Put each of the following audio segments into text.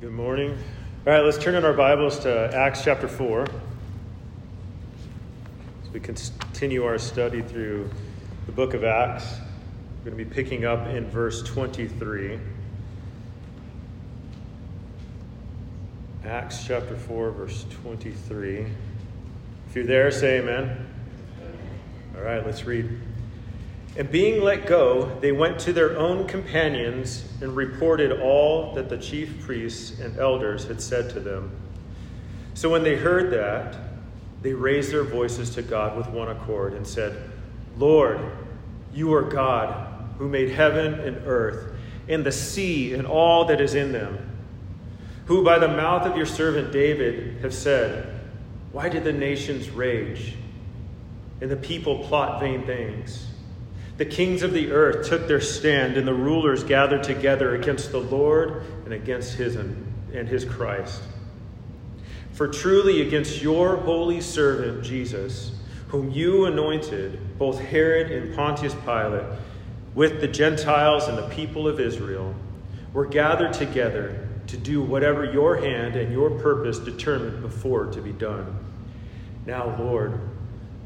Good morning. All right, let's turn in our Bibles to Acts chapter 4. As we continue our study through the book of Acts, we're going to be picking up in verse 23. Acts chapter 4, verse 23. If you're there, say amen. All right, let's read. And being let go, they went to their own companions and reported all that the chief priests and elders had said to them. So when they heard that, they raised their voices to God with one accord and said, Lord, you are God, who made heaven and earth and the sea and all that is in them, who by the mouth of your servant David have said, why did the nations rage and the people plot vain things? The kings of the earth took their stand, and the rulers gathered together against the Lord and against his and his Christ. For truly against your holy servant Jesus, whom you anointed, both Herod and Pontius Pilate, with the Gentiles and the people of Israel, were gathered together to do whatever your hand and your purpose determined before to be done. Now, Lord,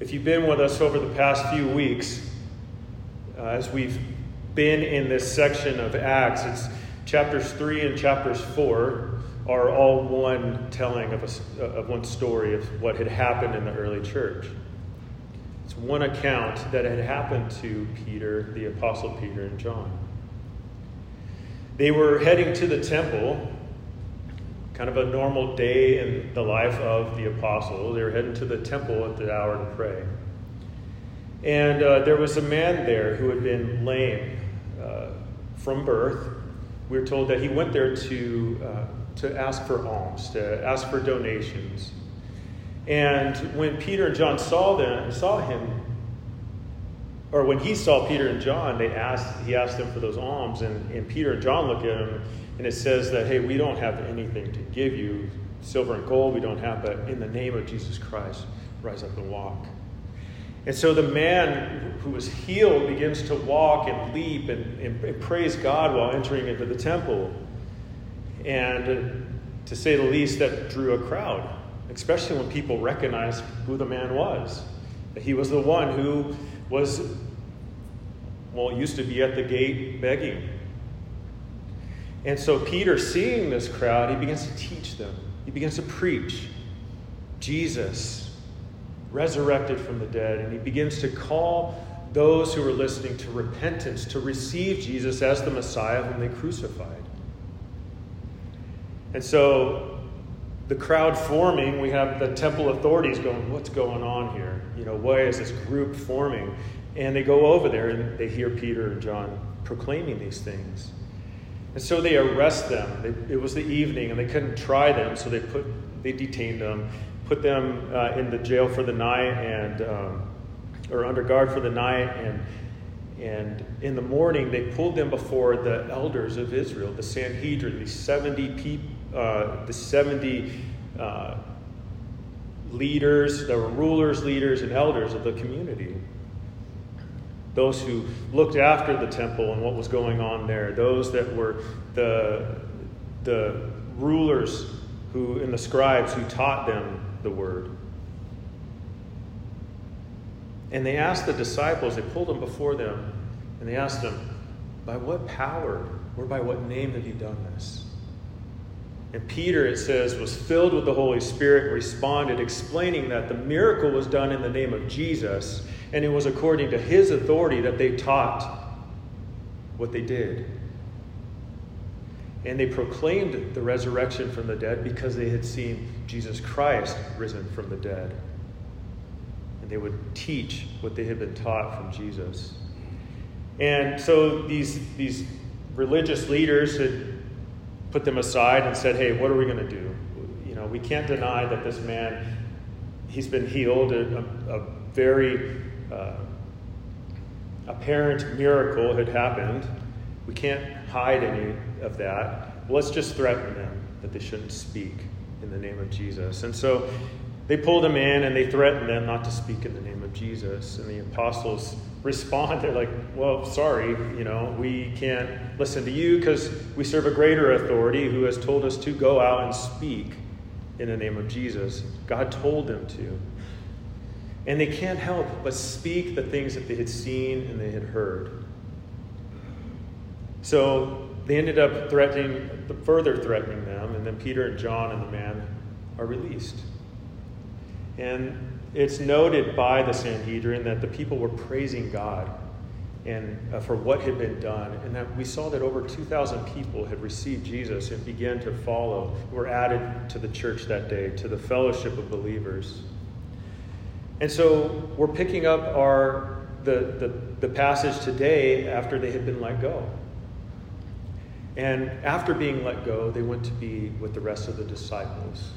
If you've been with us over the past few weeks, as we've been in this section of Acts, it's chapters 3 and chapters 4 are all one telling of one story of what had happened in the early church. It's one account that had happened to Peter, the Apostle Peter and John. They were heading to the temple, kind of a normal day in the life of the apostles. They were heading to the temple at the hour to pray. And there was a man there who had been lame from birth. We were told that he went there to ask for alms, to ask for donations. And when Peter and John when he saw Peter and John, he asked them for those alms, and Peter and John look at him. And it says that, hey, we don't have anything to give you. Silver and gold we don't have, but in the name of Jesus Christ, rise up and walk. And so the man who was healed begins to walk and leap and praise God while entering into the temple. And to say the least, that drew a crowd, especially when people recognized who the man was. That he was the one who used to be at the gate begging. And so Peter, seeing this crowd, he begins to teach them. He begins to preach Jesus, resurrected from the dead. And he begins to call those who were listening to repentance, to receive Jesus as the Messiah whom they crucified. And so the crowd forming, we have the temple authorities going, what's going on here? Why is this group forming? And they go over there and they hear Peter and John proclaiming these things. And so they arrest them. It was the evening, and they couldn't try them, so they detained them, put them in the jail for the night, and or under guard for the night. And in the morning, they pulled them before the elders of Israel, the Sanhedrin, the 70 leaders, that were rulers, leaders, and elders of the community. Those who looked after the temple and what was going on there. Those that were the rulers and the scribes who taught them the word. And they asked the disciples, they pulled them before them, and they asked them, by what power or by what name have you done this? And Peter, it says, was filled with the Holy Spirit and responded, explaining that the miracle was done in the name of Jesus, and it was according to his authority that they taught what they did. And they proclaimed the resurrection from the dead because they had seen Jesus Christ risen from the dead. And they would teach what they had been taught from Jesus. And so these religious leaders had put them aside and said, hey, what are we going to do? You know, we can't deny that this man, he's been healed, a very apparent miracle had happened. We can't hide any of that. Let's just threaten them that they shouldn't speak in the name of Jesus. And so they pulled him in and they threatened them not to speak in the name of Jesus. And the apostles respond. They're like, well, sorry, you know, we can't listen to you because we serve a greater authority who has told us to go out and speak in the name of Jesus. God told them to. And they can't help but speak the things that they had seen and they had heard. So they ended up further threatening them, and then Peter and John and the man are released. And it's noted by the Sanhedrin that the people were praising God and for what had been done, and that we saw that over 2,000 people had received Jesus and began to follow, were added to the church that day, to the fellowship of believers. And so we're picking up the passage today after they had been let go. And after being let go, they went to be with the rest of the disciples.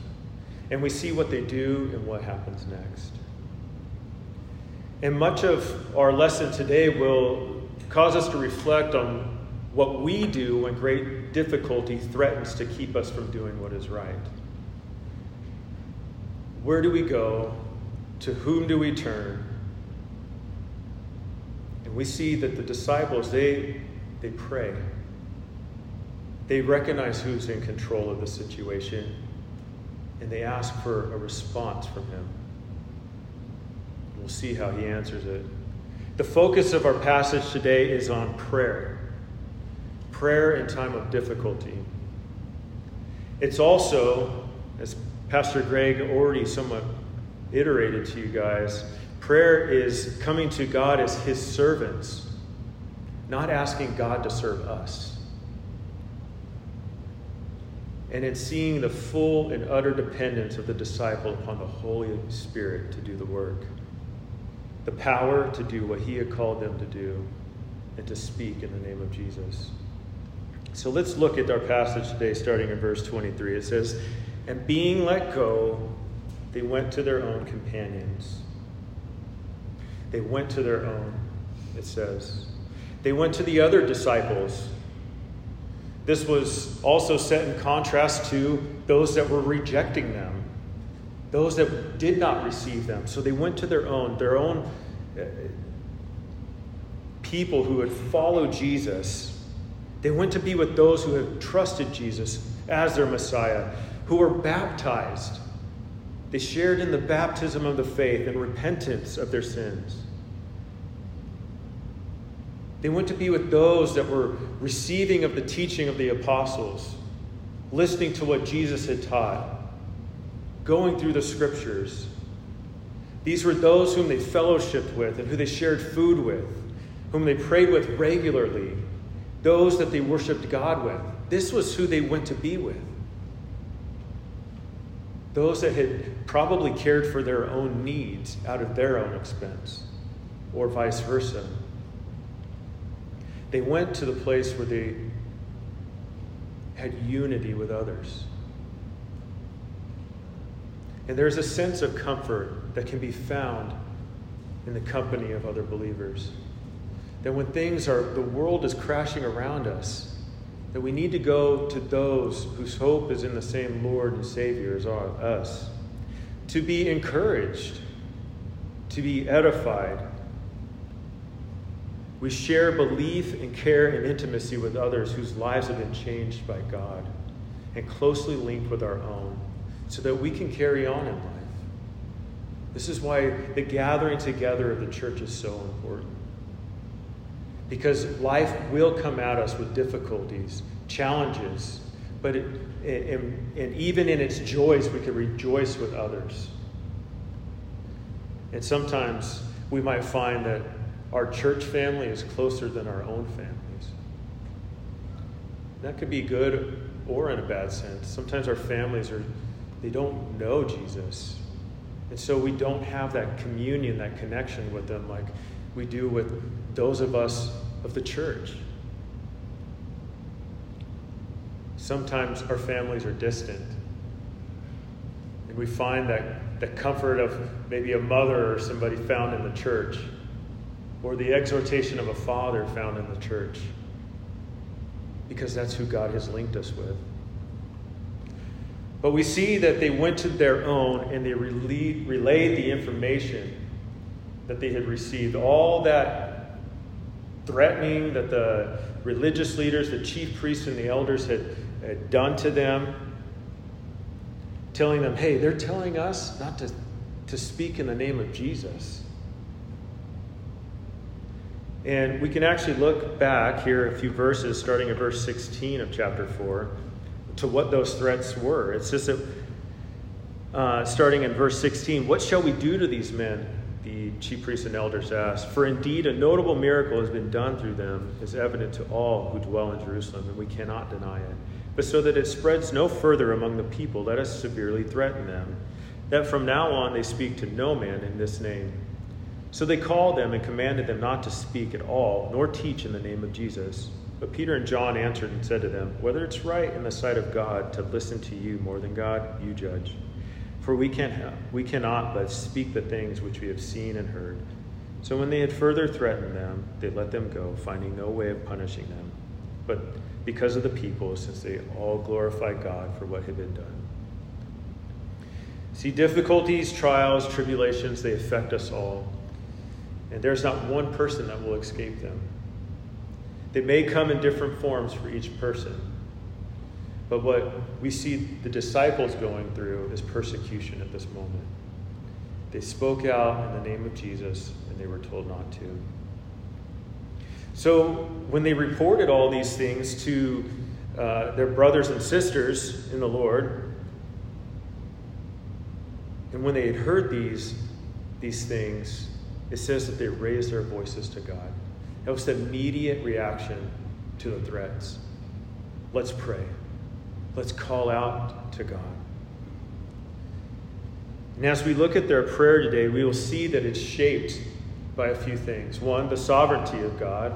And we see what they do and what happens next. And much of our lesson today will cause us to reflect on what we do when great difficulty threatens to keep us from doing what is right. Where do we go? To whom do we turn? And we see that the disciples, they pray. They recognize who's in control of the situation, and they ask for a response from him. We'll see how he answers it. The focus of our passage today is on prayer. Prayer in time of difficulty. It's also, as Pastor Greg already somewhat iterated to you guys, prayer is coming to God as his servants, not asking God to serve us. And in seeing the full and utter dependence of the disciple upon the Holy Spirit to do the work, the power to do what he had called them to do, and to speak in the name of Jesus. So let's look at our passage today, starting in verse 23. It says, "And being let go, they went to their own companions." They went to their own, it says. They went to the other disciples. This was also set in contrast to those that were rejecting them, those that did not receive them. So they went to their own people who had followed Jesus. They went to be with those who had trusted Jesus as their Messiah, who were baptized. They shared in the baptism of the faith and repentance of their sins. They went to be with those that were receiving of the teaching of the apostles, listening to what Jesus had taught, going through the scriptures. These were those whom they fellowshiped with and who they shared food with, whom they prayed with regularly, those that they worshiped God with. This was who they went to be with. Those that had probably cared for their own needs out of their own expense, or vice versa. They went to the place where they had unity with others. And there's a sense of comfort that can be found in the company of other believers. That when the world is crashing around us, that we need to go to those whose hope is in the same Lord and Savior as us, to be encouraged, to be edified. We share belief and care and intimacy with others whose lives have been changed by God and closely linked with our own so that we can carry on in life. This is why the gathering together of the church is so important. Because life will come at us with difficulties, challenges, but and even in its joys, we can rejoice with others. And sometimes we might find that our church family is closer than our own families. That could be good or in a bad sense. Sometimes our families they don't know Jesus. And so we don't have that communion, that connection with them like we do with those of us of the church. Sometimes our families are distant. And we find that the comfort of maybe a mother or somebody found in the church, or the exhortation of a father found in the church, because that's who God has linked us with. But we see that they went to their own and they relayed the information that they had received. All that threatening that the religious leaders, the chief priests and the elders had done to them, telling them, hey, they're telling us not to speak in the name of Jesus. And we can actually look back here a few verses, starting at verse 16 of chapter 4, to what those threats were. It's just that, starting in verse 16, what shall we do to these men? The chief priests and elders asked. For indeed a notable miracle has been done through them, is evident to all who dwell in Jerusalem, and we cannot deny it. But so that it spreads no further among the people, let us severely threaten them, that from now on they speak to no man in this name. So they called them and commanded them not to speak at all, nor teach in the name of Jesus. But Peter and John answered and said to them, whether it's right in the sight of God to listen to you more than God, you judge. For we cannot but speak the things which we have seen and heard. So when they had further threatened them, they let them go, finding no way of punishing them, but because of the people, since they all glorified God for what had been done. See, difficulties, trials, tribulations, they affect us all. And there's not one person that will escape them. They may come in different forms for each person. But what we see the disciples going through is persecution at this moment. They spoke out in the name of Jesus, and they were told not to. So when they reported all these things to their brothers and sisters in the Lord, and when they had heard these things, it says that they raised their voices to God. That was the immediate reaction to the threats. Let's pray. Let's call out to God. And as we look at their prayer today, we will see that it's shaped by a few things. One, the sovereignty of God.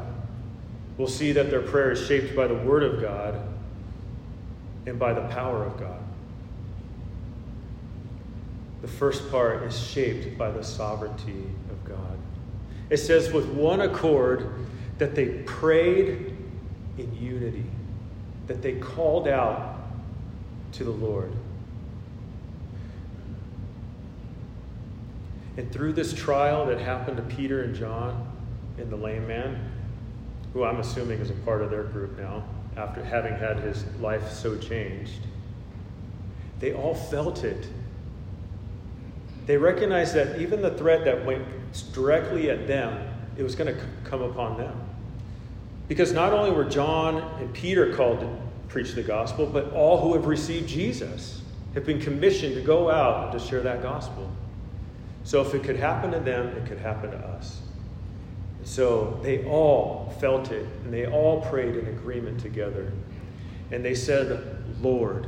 We'll see that their prayer is shaped by the word of God and by the power of God. The first part is shaped by the sovereignty of God. It says with one accord that they prayed in unity, that they called out to the Lord. And through this trial that happened to Peter and John and the lame man, who I'm assuming is a part of their group now, after having had his life so changed, they all felt it. They recognized that even the threat that went directly at them, it was going to come upon them. Because not only were John and Peter called to preach the gospel, but all who have received Jesus have been commissioned to go out and to share that gospel. So if it could happen to them, it could happen to us. So they all felt it, and they all prayed in agreement together. And they said, Lord.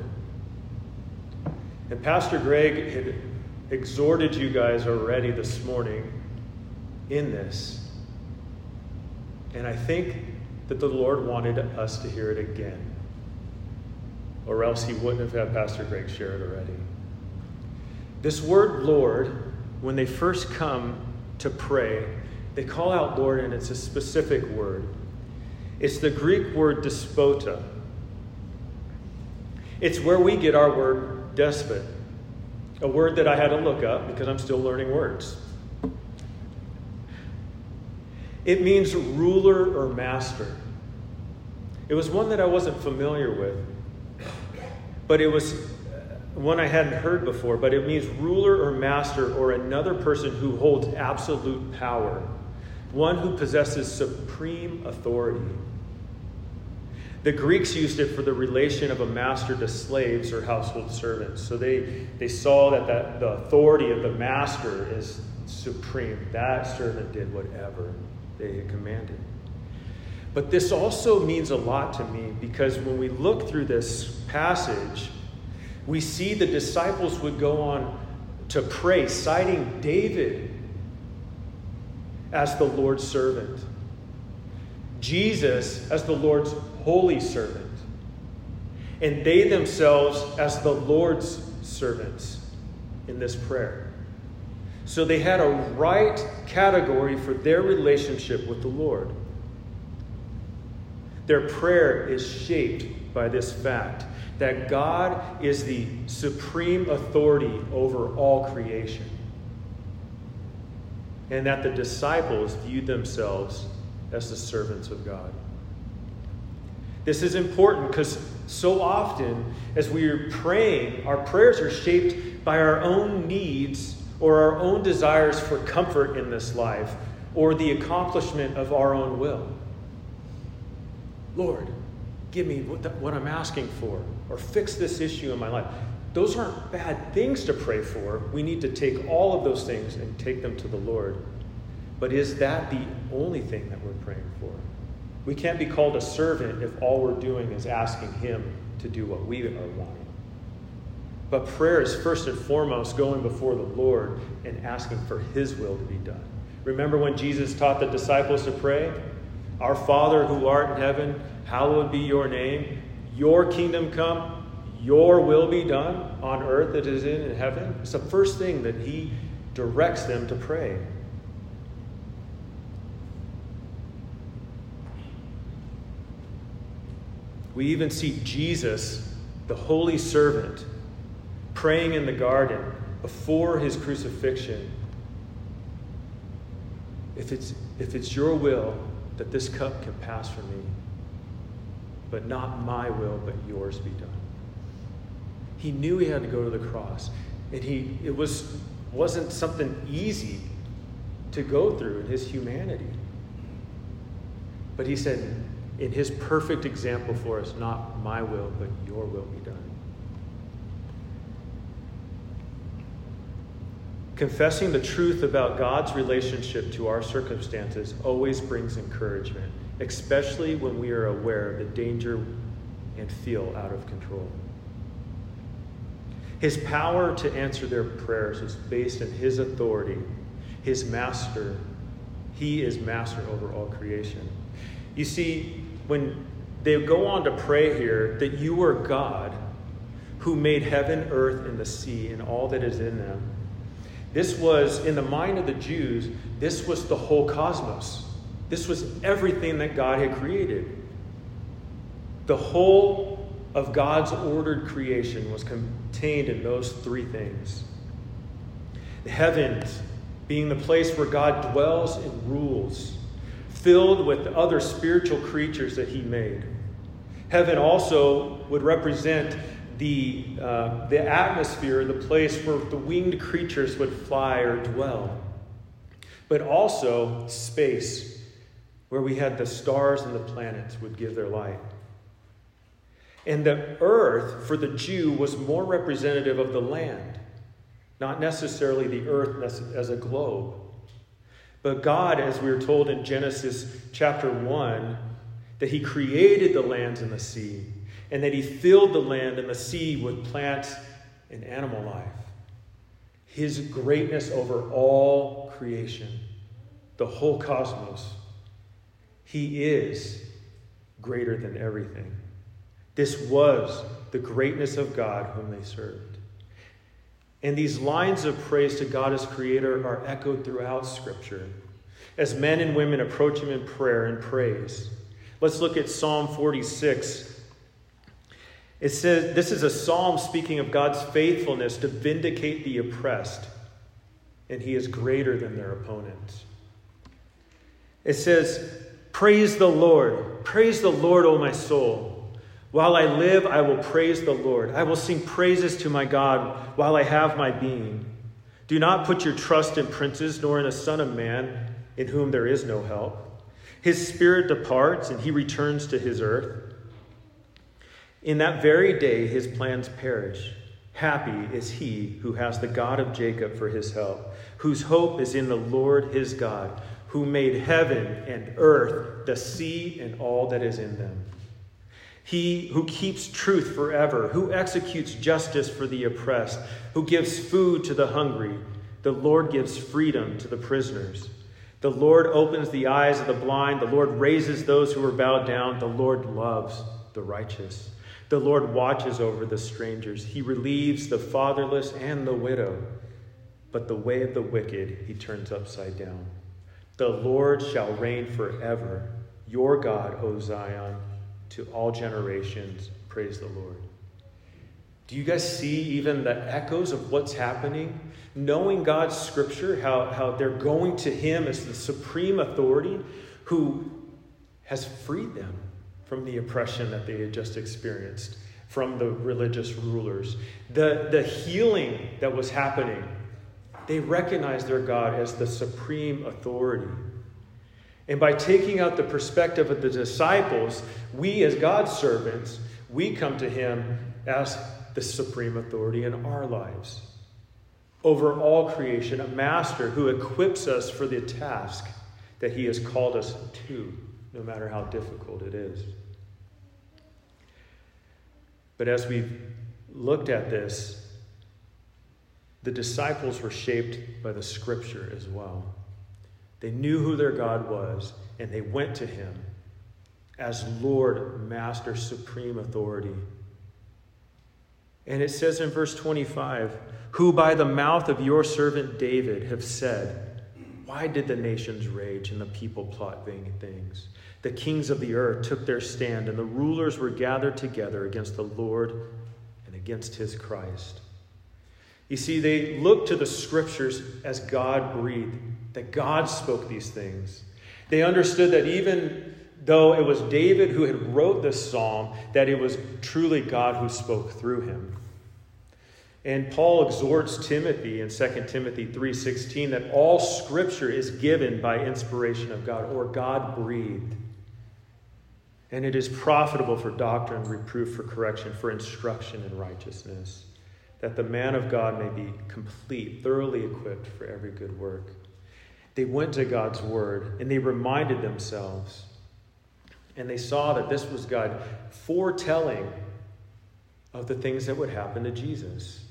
And Pastor Greg had exhorted you guys already this morning in this. And I think that the Lord wanted us to hear it again, or else he wouldn't have had Pastor Greg share it already. This word Lord, when they first come to pray, they call out Lord, and it's a specific word. It's the Greek word despota. It's where we get our word despot, a word that I had to look up because I'm still learning words. It means ruler or master. It was one that I wasn't familiar with, but it was one I hadn't heard before, but it means ruler or master, or another person who holds absolute power, one who possesses supreme authority. The Greeks used it for the relation of a master to slaves or household servants. So they saw that the authority of the master is supreme. That servant did whatever they had commanded. But this also means a lot to me, because when we look through this passage, we see the disciples would go on to pray, citing David as the Lord's servant, Jesus as the Lord's holy servant, and they themselves as the Lord's servants in this prayer. So they had a right category for their relationship with the Lord. Their prayer is shaped by this fact that God is the supreme authority over all creation, and that the disciples viewed themselves as the servants of God. This is important because so often as we are praying, our prayers are shaped by our own needs or our own desires for comfort in this life or the accomplishment of our own will. Lord, give me what I'm asking for, or fix this issue in my life. Those aren't bad things to pray for. We need to take all of those things and take them to the Lord. But is that the only thing that we're praying for? We can't be called a servant if all we're doing is asking Him to do what we are wanting. But prayer is first and foremost going before the Lord and asking for His will to be done. Remember when Jesus taught the disciples to pray? Our Father who art in heaven, hallowed be your name. Your kingdom come, your will be done on earth as it is in heaven. It's the first thing that He directs them to pray. We even see Jesus, the holy servant, praying in the garden before His crucifixion. If it's your will that this cup can pass from me, but not my will, but yours be done. He knew He had to go to the cross, and it wasn't something easy to go through in His humanity. But He said, in His perfect example for us, not my will, but your will be done. Confessing the truth about God's relationship to our circumstances always brings encouragement, especially when we are aware of the danger and feel out of control. His power to answer their prayers is based on His authority. His master, He is master over all creation. You see, when they go on to pray here, that you are God who made heaven, earth, and the sea, and all that is in them. This was, in the mind of the Jews, this was the whole cosmos. This was everything that God had created. The whole of God's ordered creation was contained in those three things. The heavens being the place where God dwells and rules, filled with other spiritual creatures that He made. Heaven also would represent the atmosphere, the place where the winged creatures would fly or dwell. But also space, where we had the stars and the planets would give their light. And the earth, for the Jew, was more representative of the land, not necessarily the earth as a globe. But God, as we are told in Genesis chapter 1, that He created the lands and the sea, and that He filled the land and the sea with plants and animal life. His greatness over all creation, the whole cosmos. He is greater than everything. This was the greatness of God whom they served. And these lines of praise to God as Creator are echoed throughout Scripture as men and women approach Him in prayer and praise. Let's look at Psalm 46. It says, this is a psalm speaking of God's faithfulness to vindicate the oppressed, and He is greater than their opponents. It says, praise the Lord, O my soul. While I live, I will praise the Lord. I will sing praises to my God while I have my being. Do not put your trust in princes, nor in a son of man, in whom there is no help. His spirit departs, and he returns to his earth. In that very day, his plans perish. Happy is he who has the God of Jacob for his help, whose hope is in the Lord his God, who made heaven and earth, the sea, and all that is in them. He who keeps truth forever, who executes justice for the oppressed, who gives food to the hungry. The Lord gives freedom to the prisoners. The Lord opens the eyes of the blind. The Lord raises those who are bowed down. The Lord loves the righteous. The Lord watches over the strangers. He relieves the fatherless and the widow. But the way of the wicked he turns upside down. The Lord shall reign forever. Your God, O Zion, to all generations. Praise the Lord. Do you guys see even the echoes of what's happening? Knowing God's scripture, how they're going to him as the supreme authority who has freed them from the oppression that they had just experienced, from the religious rulers. The healing that was happening, they recognized their God as the supreme authority. And by taking out the perspective of the disciples, we as God's servants, we come to him as the supreme authority in our lives. Over all creation, a master who equips us for the task that he has called us to, no matter how difficult it is. But as we've looked at this, the disciples were shaped by the scripture as well. They knew who their God was, and they went to him as Lord, Master, Supreme Authority. And it says in verse 25, who by the mouth of your servant David have said, why did the nations rage and the people plot vain things? The kings of the earth took their stand, and the rulers were gathered together against the Lord and against his Christ. You see, they looked to the scriptures as God breathed, that God spoke these things. They understood that even though it was David who had wrote this psalm, that it was truly God who spoke through him. And Paul exhorts Timothy in 2 Timothy 3:16 that all scripture is given by inspiration of God, or God breathed. And it is profitable for doctrine, reproof, for correction, for instruction in righteousness, that the man of God may be complete, thoroughly equipped for every good work. They went to God's word, and they reminded themselves, and they saw that this was God foretelling of the things that would happen to Jesus.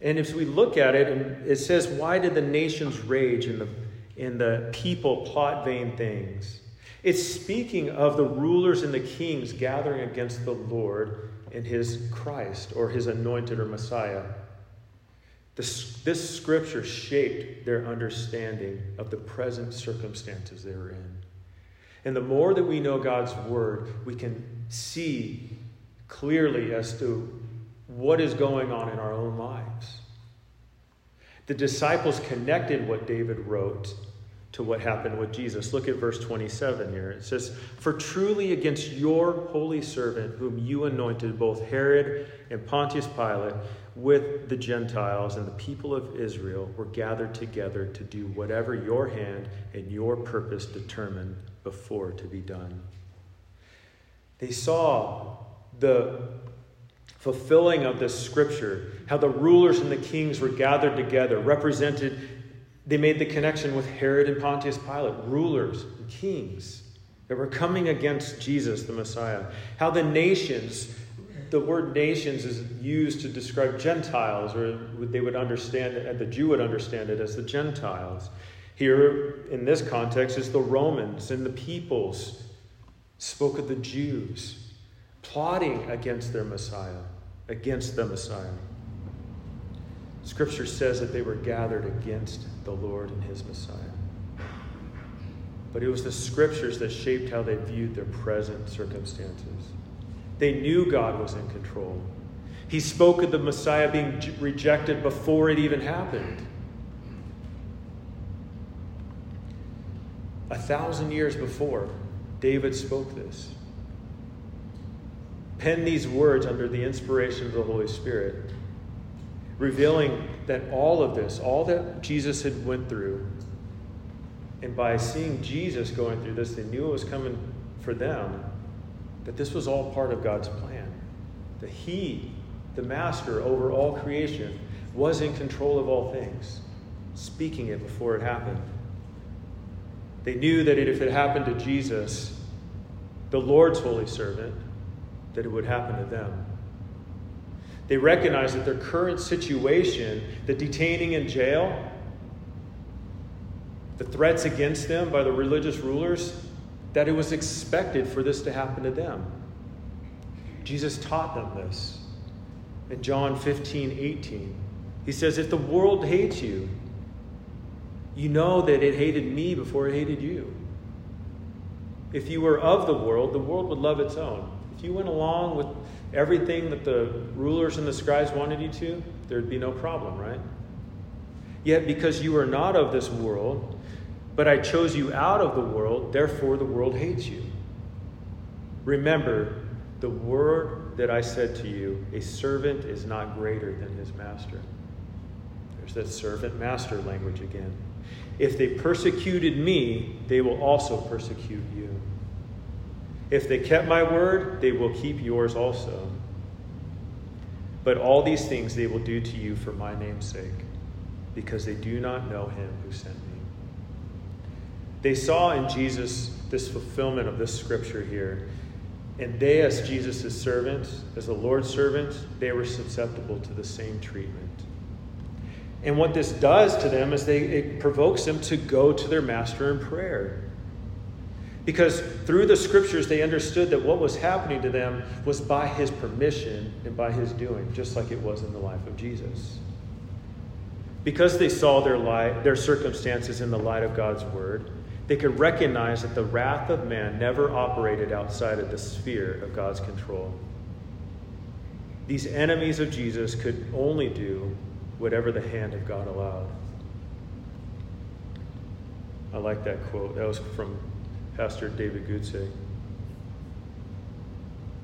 And if we look at it, and it says, why did the nations rage and the people plot vain things? It's speaking of the rulers and the kings gathering against the Lord and his Christ, or his anointed or Messiah. This scripture shaped their understanding of the present circumstances they were in. And the more that we know God's word, we can see clearly as to what is going on in our own lives. The disciples connected what David wrote to what happened with Jesus. Look at verse 27 here. It says, for truly against your holy servant, whom you anointed, both Herod and Pontius Pilate, with the Gentiles and the people of Israel, were gathered together to do whatever your hand and your purpose determined before to be done. They saw the fulfilling of this scripture, how the rulers and the kings were gathered together, represented. They made the connection with Herod and Pontius Pilate, rulers and kings that were coming against Jesus, the Messiah. How the nations, the word nations is used to describe Gentiles, or they would understand it, the Jew would understand it as the Gentiles. Here, in this context, is the Romans and the peoples spoke of the Jews, plotting against their Messiah, against the Messiah. Scripture says that they were gathered against the Lord and his Messiah. But it was the scriptures that shaped how they viewed their present circumstances. They knew God was in control. He spoke of the Messiah being rejected before it even happened. 1,000 years before, David spoke this. Pen these words under the inspiration of the Holy Spirit, revealing that all of this, all that Jesus had went through, and by seeing Jesus going through this, they knew it was coming for them, that this was all part of God's plan. That he, the master over all creation, was in control of all things, speaking it before it happened. They knew that if it happened to Jesus, the Lord's holy servant, that it would happen to them. They recognized that their current situation, the detaining in jail, the threats against them by the religious rulers, that it was expected for this to happen to them. Jesus taught them this. In John 15:18, he says, if the world hates you, you know that it hated me before it hated you. If you were of the world would love its own. If you went along with everything that the rulers and the scribes wanted you to, there'd be no problem, right? Yet because you are not of this world, but I chose you out of the world, therefore the world hates you. Remember the word that I said to you, a servant is not greater than his master. There's that servant-master language again. If they persecuted me, they will also persecute you. If they kept my word, they will keep yours also. But all these things they will do to you for my name's sake, because they do not know him who sent me. They saw in Jesus this fulfillment of this scripture here, and they, as Jesus' servants, as the Lord's servants, they were susceptible to the same treatment. And what this does to them is it provokes them to go to their master in prayer. Because through the scriptures, they understood that what was happening to them was by his permission and by his doing, just like it was in the life of Jesus. Because they saw their circumstances in the light of God's word, they could recognize that the wrath of man never operated outside of the sphere of God's control. These enemies of Jesus could only do whatever the hand of God allowed. I like that quote. That was from Pastor David Gutzig.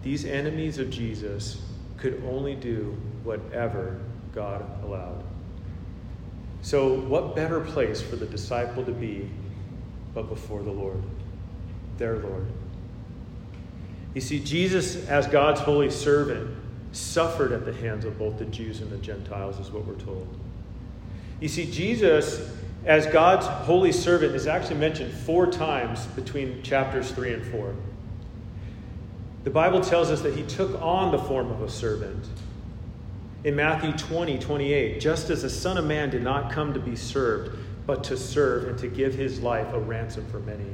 These enemies of Jesus could only do whatever God allowed. So what better place for the disciple to be but before the Lord, their Lord? You see, Jesus, as God's holy servant, suffered at the hands of both the Jews and the Gentiles, is what we're told. You see, Jesus, as God's holy servant, is actually mentioned 4 times between chapters 3 and 4. The Bible tells us that he took on the form of a servant. In Matthew 20:28, just as the Son of Man did not come to be served, but to serve and to give his life a ransom for many.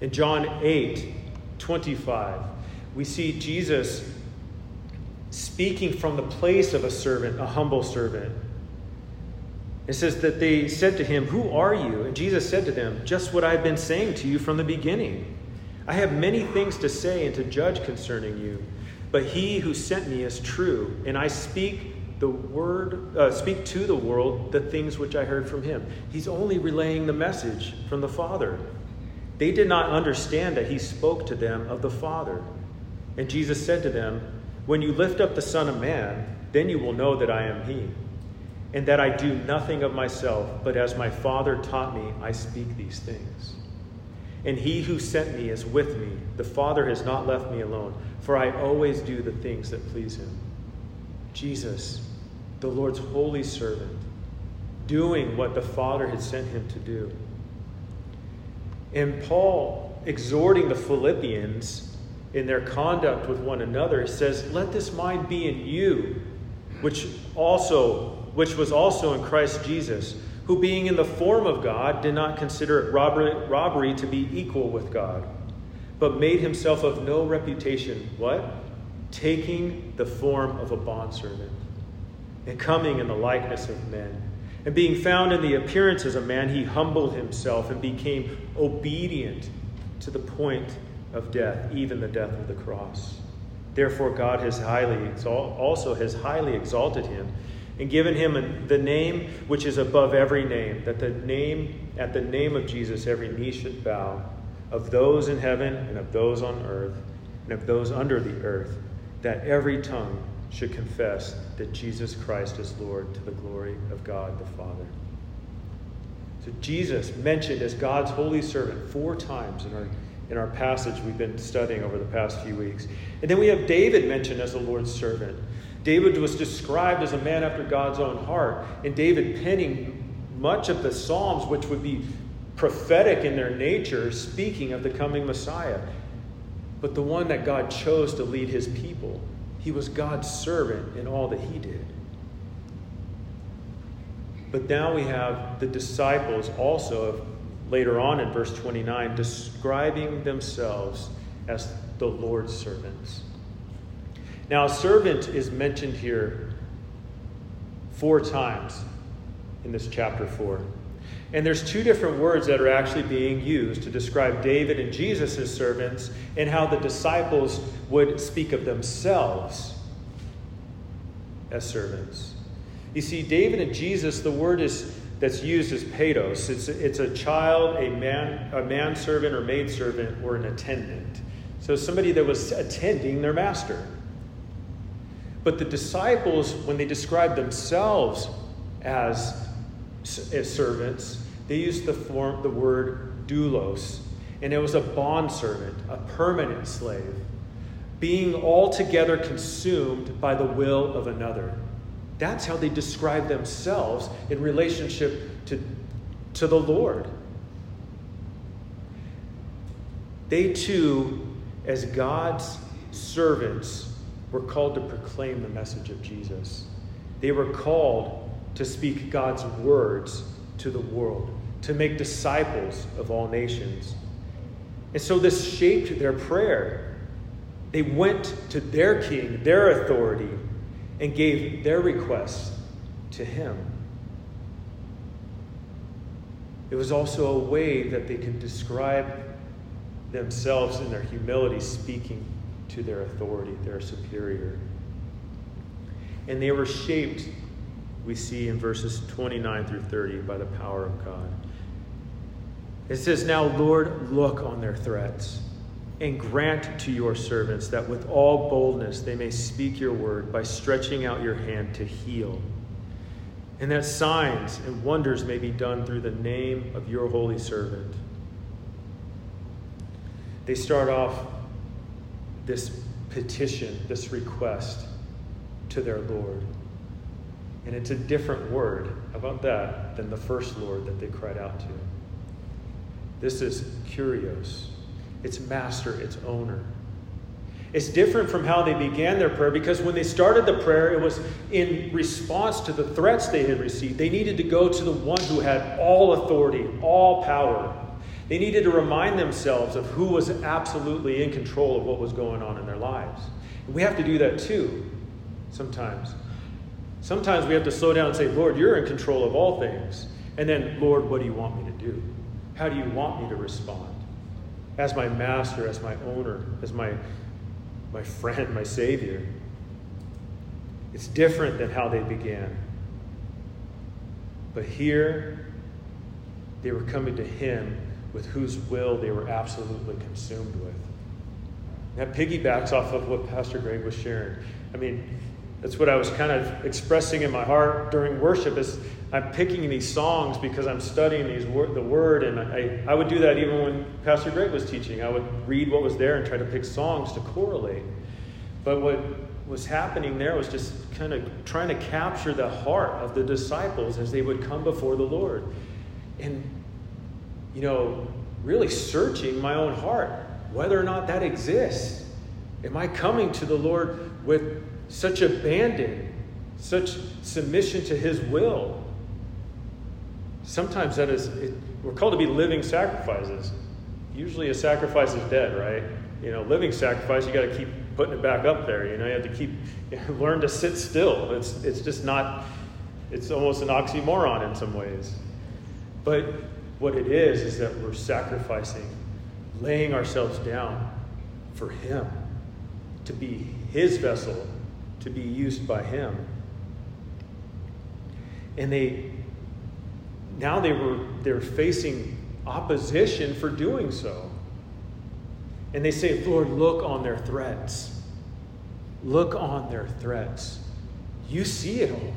In John 8:25, we see Jesus speaking from the place of a servant, a humble servant. It says that they said to him, "Who are you?" And Jesus said to them, "Just what I've been saying to you from the beginning. I have many things to say and to judge concerning you, but he who sent me is true, and I speak to the world the things which I heard from him." He's only relaying the message from the Father. They did not understand that he spoke to them of the Father. And Jesus said to them, "When you lift up the Son of Man, then you will know that I am he, and that I do nothing of myself, but as my Father taught me, I speak these things. And he who sent me is with me. The Father has not left me alone, for I always do the things that please him." Jesus, the Lord's holy servant, doing what the Father had sent him to do. And Paul, exhorting the Philippians in their conduct with one another, says, "Let this mind be in you, which was also in Christ Jesus, who being in the form of God did not consider it robbery to be equal with God, but made himself of no reputation," what? "Taking the form of a bondservant, and coming in the likeness of men. And being found in the appearance as a man, he humbled himself and became obedient to the point of death, even the death of the cross. Therefore God has highly exalted him, and given him the name which is above every name, that at the name of Jesus every knee should bow, of those in heaven and of those on earth and of those under the earth, that every tongue should confess that Jesus Christ is Lord, to the glory of God the Father." So Jesus mentioned as God's holy servant 4 times in our passage we've been studying over the past few weeks. And then we have David mentioned as the Lord's servant. David was described as a man after God's own heart. And David, penning much of the Psalms, which would be prophetic in their nature, speaking of the coming Messiah. But the one that God chose to lead his people, he was God's servant in all that he did. But now we have the disciples also, later on in verse 29, describing themselves as the Lord's servants. Now, a servant is mentioned here 4 times in this chapter 4. And there's 2 different words that are actually being used to describe David and Jesus as servants, and how the disciples would speak of themselves as servants. You see, David and Jesus, the word is that's used is paidos. It's a child, a manservant or maidservant, or an attendant. So somebody that was attending their master. But the disciples, when they describe themselves as servants, they used the word doulos, and it was a bondservant, a permanent slave, being altogether consumed by the will of another. That's how they describe themselves in relationship to the Lord. They too, as God's servants, were called to proclaim the message of Jesus. They were called to speak God's words to the world, to make disciples of all nations. And so this shaped their prayer. They went to their king, their authority, and gave their requests to him. It was also a way that they could describe themselves in their humility, speaking to their authority, their superior. And they were shaped, we see in verses 29 through 30, by the power of God. It says, "Now, Lord, look on their threats, and grant to your servants that with all boldness they may speak your word by stretching out your hand to heal, and that signs and wonders may be done through the name of your holy servant." They start off this petition, this request to their Lord. And it's a different word, how about that, than the first Lord that they cried out to. This is kurios. It's master, it's owner. It's different from how they began their prayer, because when they started the prayer, it was in response to the threats they had received. They needed to go to the one who had all authority, all power. They needed to remind themselves of who was absolutely in control of what was going on in their lives. And we have to do that too, sometimes. Sometimes we have to slow down and say, "Lord, you're in control of all things." And then, "Lord, what do you want me to do? How do you want me to respond? As my master, as my owner, as my friend, my savior." It's different than how they began. But here, they were coming to him with whose will they were absolutely consumed with. That piggybacks off of what Pastor Greg was sharing. I mean, that's what I was kind of expressing in my heart during worship, is I'm picking these songs because I'm studying the Word, and I would do that even when Pastor Greg was teaching. I would read what was there and try to pick songs to correlate. But what was happening there was just kind of trying to capture the heart of the disciples as they would come before the Lord. And, you know, really searching my own heart, whether or not that exists. Am I coming to the Lord with such abandon, such submission to his will? Sometimes that is, we're called to be living sacrifices. Usually a sacrifice is dead, right? You know, living sacrifice, you got to keep putting it back up there. You know, you have to learn to sit still. It's just not, it's almost an oxymoron in some ways. But what it is that we're sacrificing, laying ourselves down for him, to be his vessel, to be used by him. And they're facing opposition for doing so. And they say, "Lord, look on their threats. Look on their threats. You see it all.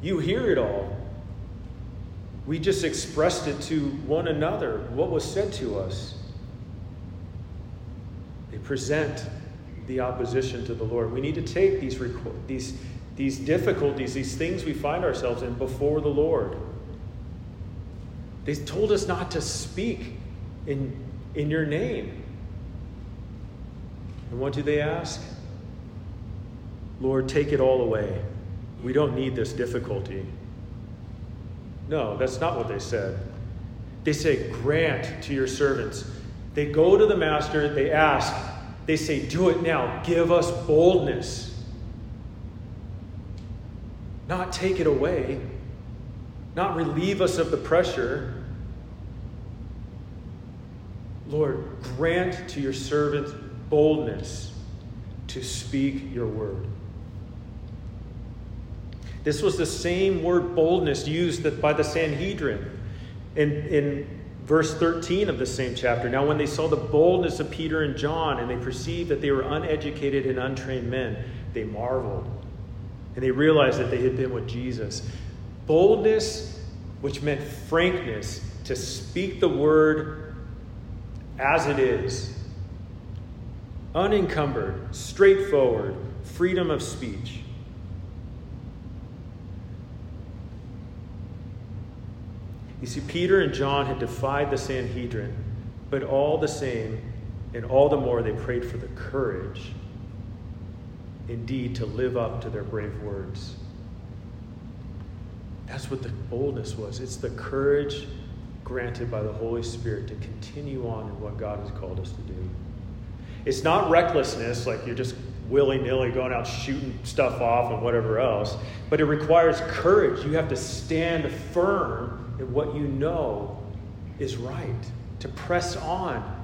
You hear it all. We just expressed it to one another, what was said to us." They present the opposition to the Lord. We need to take these difficulties, these things we find ourselves in, before the Lord. They told us not to speak in your name. And what do they ask? "Lord, take it all away. We don't need this difficulty." No, that's not what they said. They say, "Grant to your servants." They go to the master, they ask, They say, do it now. Give us boldness. Not take it away. Not relieve us of the pressure. Lord, grant to your servants boldness to speak your word. This was the same word boldness used by the Sanhedrin in verse 13 of the same chapter. Now when they saw the boldness of Peter and John, and they perceived that they were uneducated and untrained men, they marveled. And they realized that they had been with Jesus. Boldness, which meant frankness, to speak the word as it is. Unencumbered, straightforward, freedom of speech. You see, Peter and John had defied the Sanhedrin, but all the same, and all the more, they prayed for the courage, indeed, to live up to their brave words. That's what the boldness was. It's the courage granted by the Holy Spirit to continue on in what God has called us to do. It's not recklessness, like you're just willy-nilly going out shooting stuff off and whatever else, but it requires courage. You have to stand firm in what you know is right, to press on.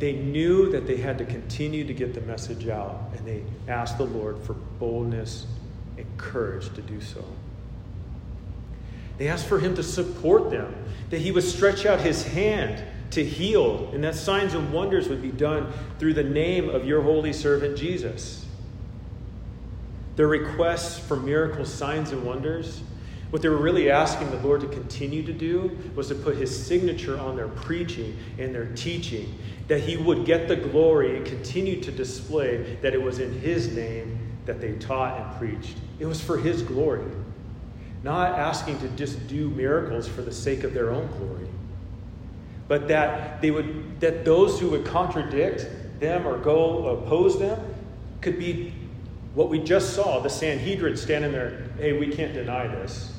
They knew that they had to continue to get the message out, and they asked the Lord for boldness and courage to do so. They asked for him to support them, that he would stretch out his hand to heal, and that signs and wonders would be done through the name of your holy servant Jesus. Their requests for miracles, signs, and wonders, what they were really asking the Lord to continue to do was to put his signature on their preaching and their teaching, that he would get the glory and continue to display that it was in his name that they taught and preached. It was for his glory, not asking to just do miracles for the sake of their own glory, but that those who would contradict them or go oppose them could be what we just saw, the Sanhedrin standing there, hey, we can't deny this.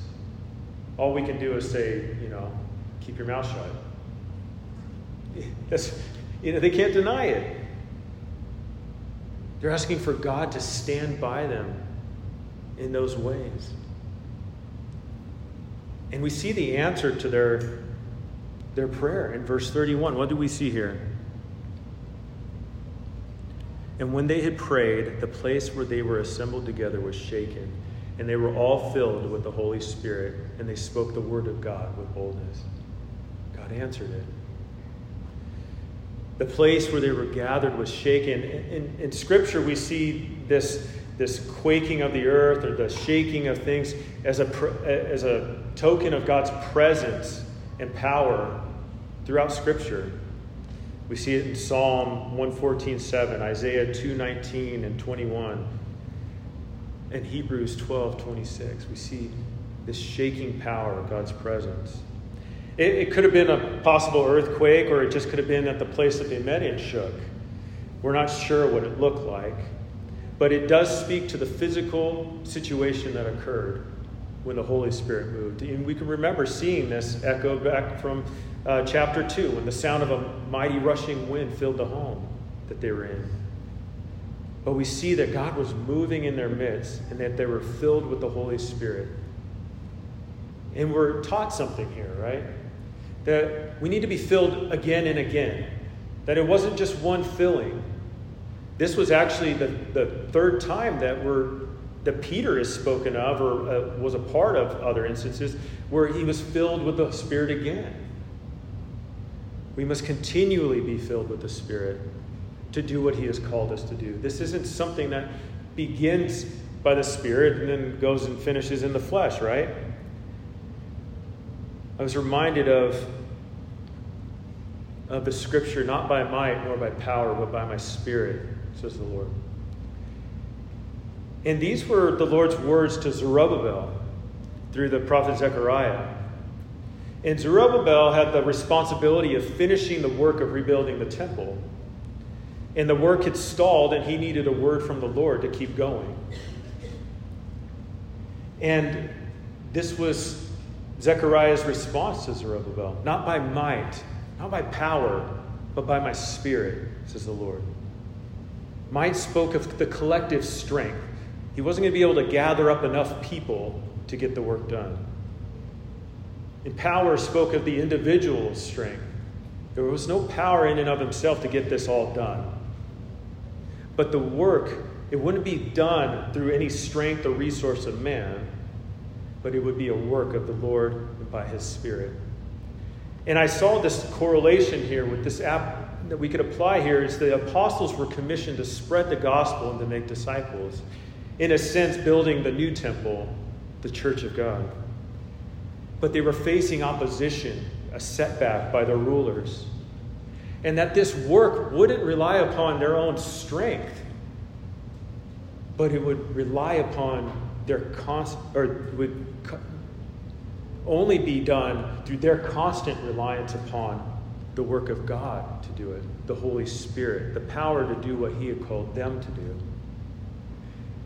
All we can do is say, keep your mouth shut. They can't deny it. They're asking for God to stand by them in those ways. And we see the answer to their prayer in verse 31. What do we see here? And when they had prayed, the place where they were assembled together was shaken, and they were all filled with the Holy Spirit, and they spoke the word of God with boldness. God answered it. The place where they were gathered was shaken. In Scripture, we see this quaking of the earth or the shaking of things as a token of God's presence and power throughout Scripture. We see it in Psalm 114:7, Isaiah 2:19 and 21, and Hebrews 12:26. We see this shaking power of God's presence. It could have been a possible earthquake, or it just could have been at the place that they met and shook. We're not sure what it looked like, but it does speak to the physical situation that occurred when the Holy Spirit moved. And we can remember seeing this echoed back from chapter 2, when the sound of a mighty rushing wind filled the home that they were in. But we see that God was moving in their midst and that they were filled with the Holy Spirit. And we're taught something here, right? That we need to be filled again and again. That it wasn't just one filling. This was actually the third time that Peter is spoken of or was a part of other instances where he was filled with the Spirit again. We must continually be filled with the Spirit to do what he has called us to do. This isn't something that begins by the Spirit and then goes and finishes in the flesh, right? I was reminded of the Scripture, not by might nor by power, but by my Spirit, says the Lord. And these were the Lord's words to Zerubbabel through the prophet Zechariah. And Zerubbabel had the responsibility of finishing the work of rebuilding the temple. And the work had stalled, and he needed a word from the Lord to keep going. And this was Zechariah's response to Zerubbabel. Not by might, not by power, but by my Spirit, says the Lord. Might spoke of the collective strength. He wasn't going to be able to gather up enough people to get the work done. And power spoke of the individual's strength. There was no power in and of himself to get this all done. But the work, it wouldn't be done through any strength or resource of man, but it would be a work of the Lord and by his Spirit. And I saw this correlation here with this app that we could apply here is the apostles were commissioned to spread the gospel and to make disciples, in a sense building the new temple, the church of God. But they were facing opposition, a setback by their rulers. And that this work wouldn't rely upon their own strength, but it would rely upon only be done through their constant reliance upon the work of God to do it, the Holy Spirit, the power to do what he had called them to do.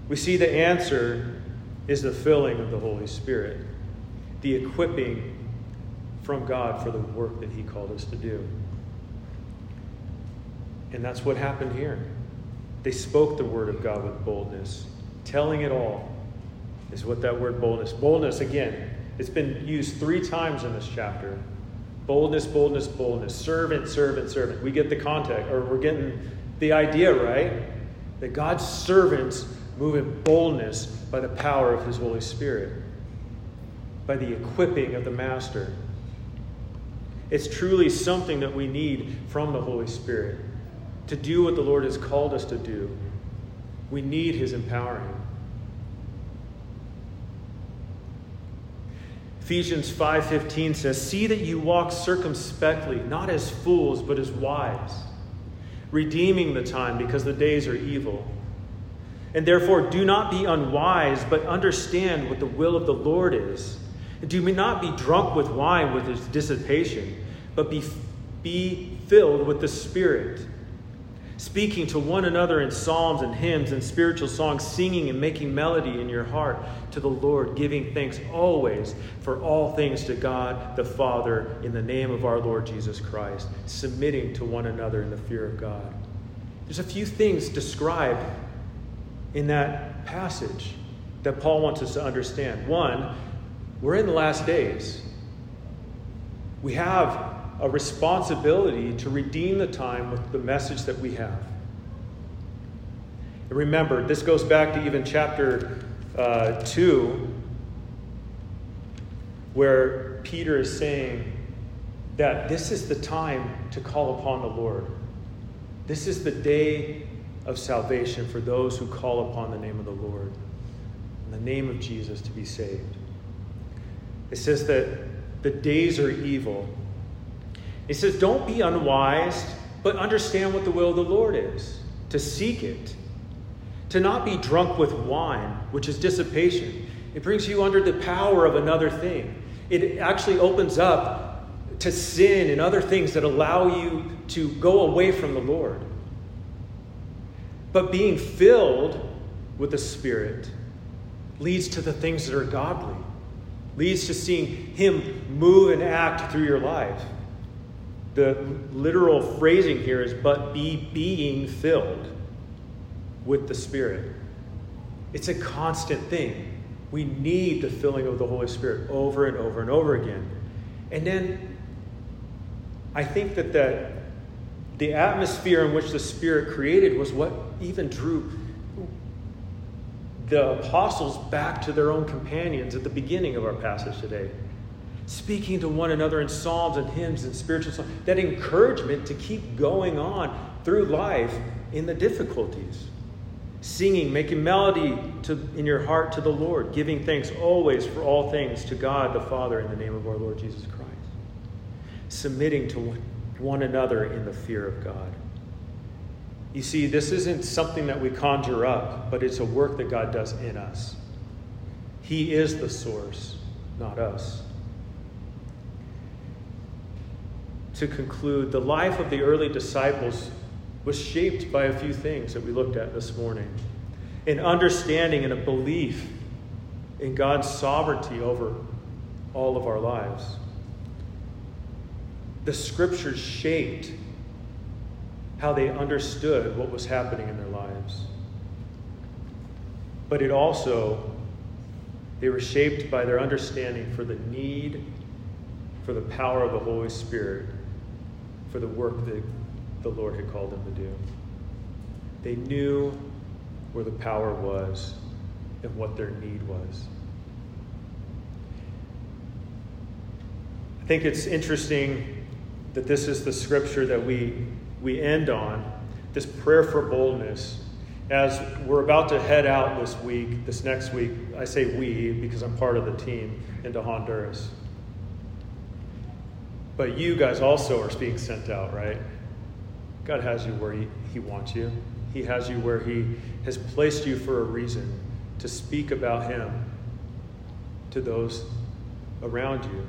We see the answer is the filling of the Holy Spirit, the equipping from God for the work that he called us to do. And that's what happened here. They spoke the word of God with boldness. Telling it all is what that word boldness. Boldness, again, it's been used 3 times in this chapter. Boldness, boldness, boldness. Servant, servant, servant. We get the context, or we're getting the idea, right? That God's servants move in boldness by the power of his Holy Spirit, by the equipping of the Master. It's truly something that we need from the Holy Spirit to do what the Lord has called us to do. We need his empowering. Ephesians 5:15 says, "See that you walk circumspectly, not as fools, but as wise, redeeming the time because the days are evil. And therefore do not be unwise, but understand what the will of the Lord is. And do not be drunk with wine with its dissipation, but be filled with the Spirit, speaking to one another in psalms and hymns and spiritual songs, singing and making melody in your heart to the Lord, giving thanks always for all things to God the Father in the name of our Lord Jesus Christ, submitting to one another in the fear of God." There's a few things described in that passage that Paul wants us to understand. One, we're in the last days. We have a responsibility to redeem the time with the message that we have. And remember, this goes back to even chapter 2, where Peter is saying that this is the time to call upon the Lord. This is the day of salvation for those who call upon the name of the Lord, in the name of Jesus to be saved. It says that the days are evil. It says, don't be unwise, but understand what the will of the Lord is, to seek it, to not be drunk with wine, which is dissipation. It brings you under the power of another thing. It actually opens up to sin and other things that allow you to go away from the Lord. But being filled with the Spirit leads to the things that are godly, leads to seeing him move and act through your life. The literal phrasing here is, but be being filled with the Spirit. It's a constant thing. We need the filling of the Holy Spirit over and over and over again. And then I think that the atmosphere in which the Spirit created was what even drew the apostles back to their own companions at the beginning of our passage today. Speaking to one another in psalms and hymns and spiritual songs, that encouragement to keep going on through life in the difficulties. Singing, making melody in your heart to the Lord, giving thanks always for all things to God the Father in the name of our Lord Jesus Christ. Submitting to one another in the fear of God. You see, this isn't something that we conjure up, but it's a work that God does in us. He is the source, not us. To conclude, the life of the early disciples was shaped by a few things that we looked at this morning. An understanding and a belief in God's sovereignty over all of our lives. The scriptures shaped how they understood what was happening in their lives. But it also, they were shaped by their understanding for the need for the power of the Holy Spirit for the work that the Lord had called them to do. They knew where the power was and what their need was. I think it's interesting that this is the scripture that we end on, this prayer for boldness. As we're about to head out this next week, I say we because I'm part of the team, into Honduras. But you guys also are being sent out, right? God has you where he wants you. He has you where he has placed you for a reason, to speak about him to those around you.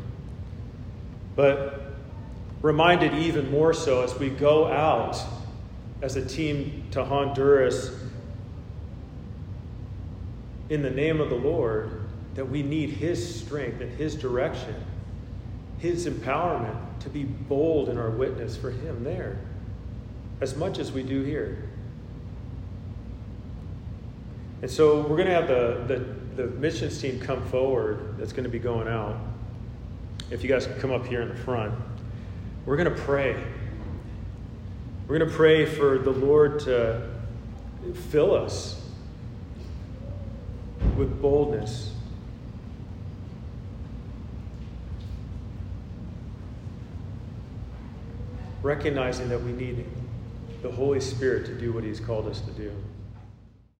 But reminded even more so as we go out as a team to Honduras in the name of the Lord, that we need his strength and his direction, his empowerment to be bold in our witness for him there, as much as we do here. And so we're going to have the missions team come forward that's going to be going out. If you guys can come up here in the front, we're going to pray. We're going to pray for the Lord to fill us with boldness. Recognizing that we need the Holy Spirit to do what he's called us to do.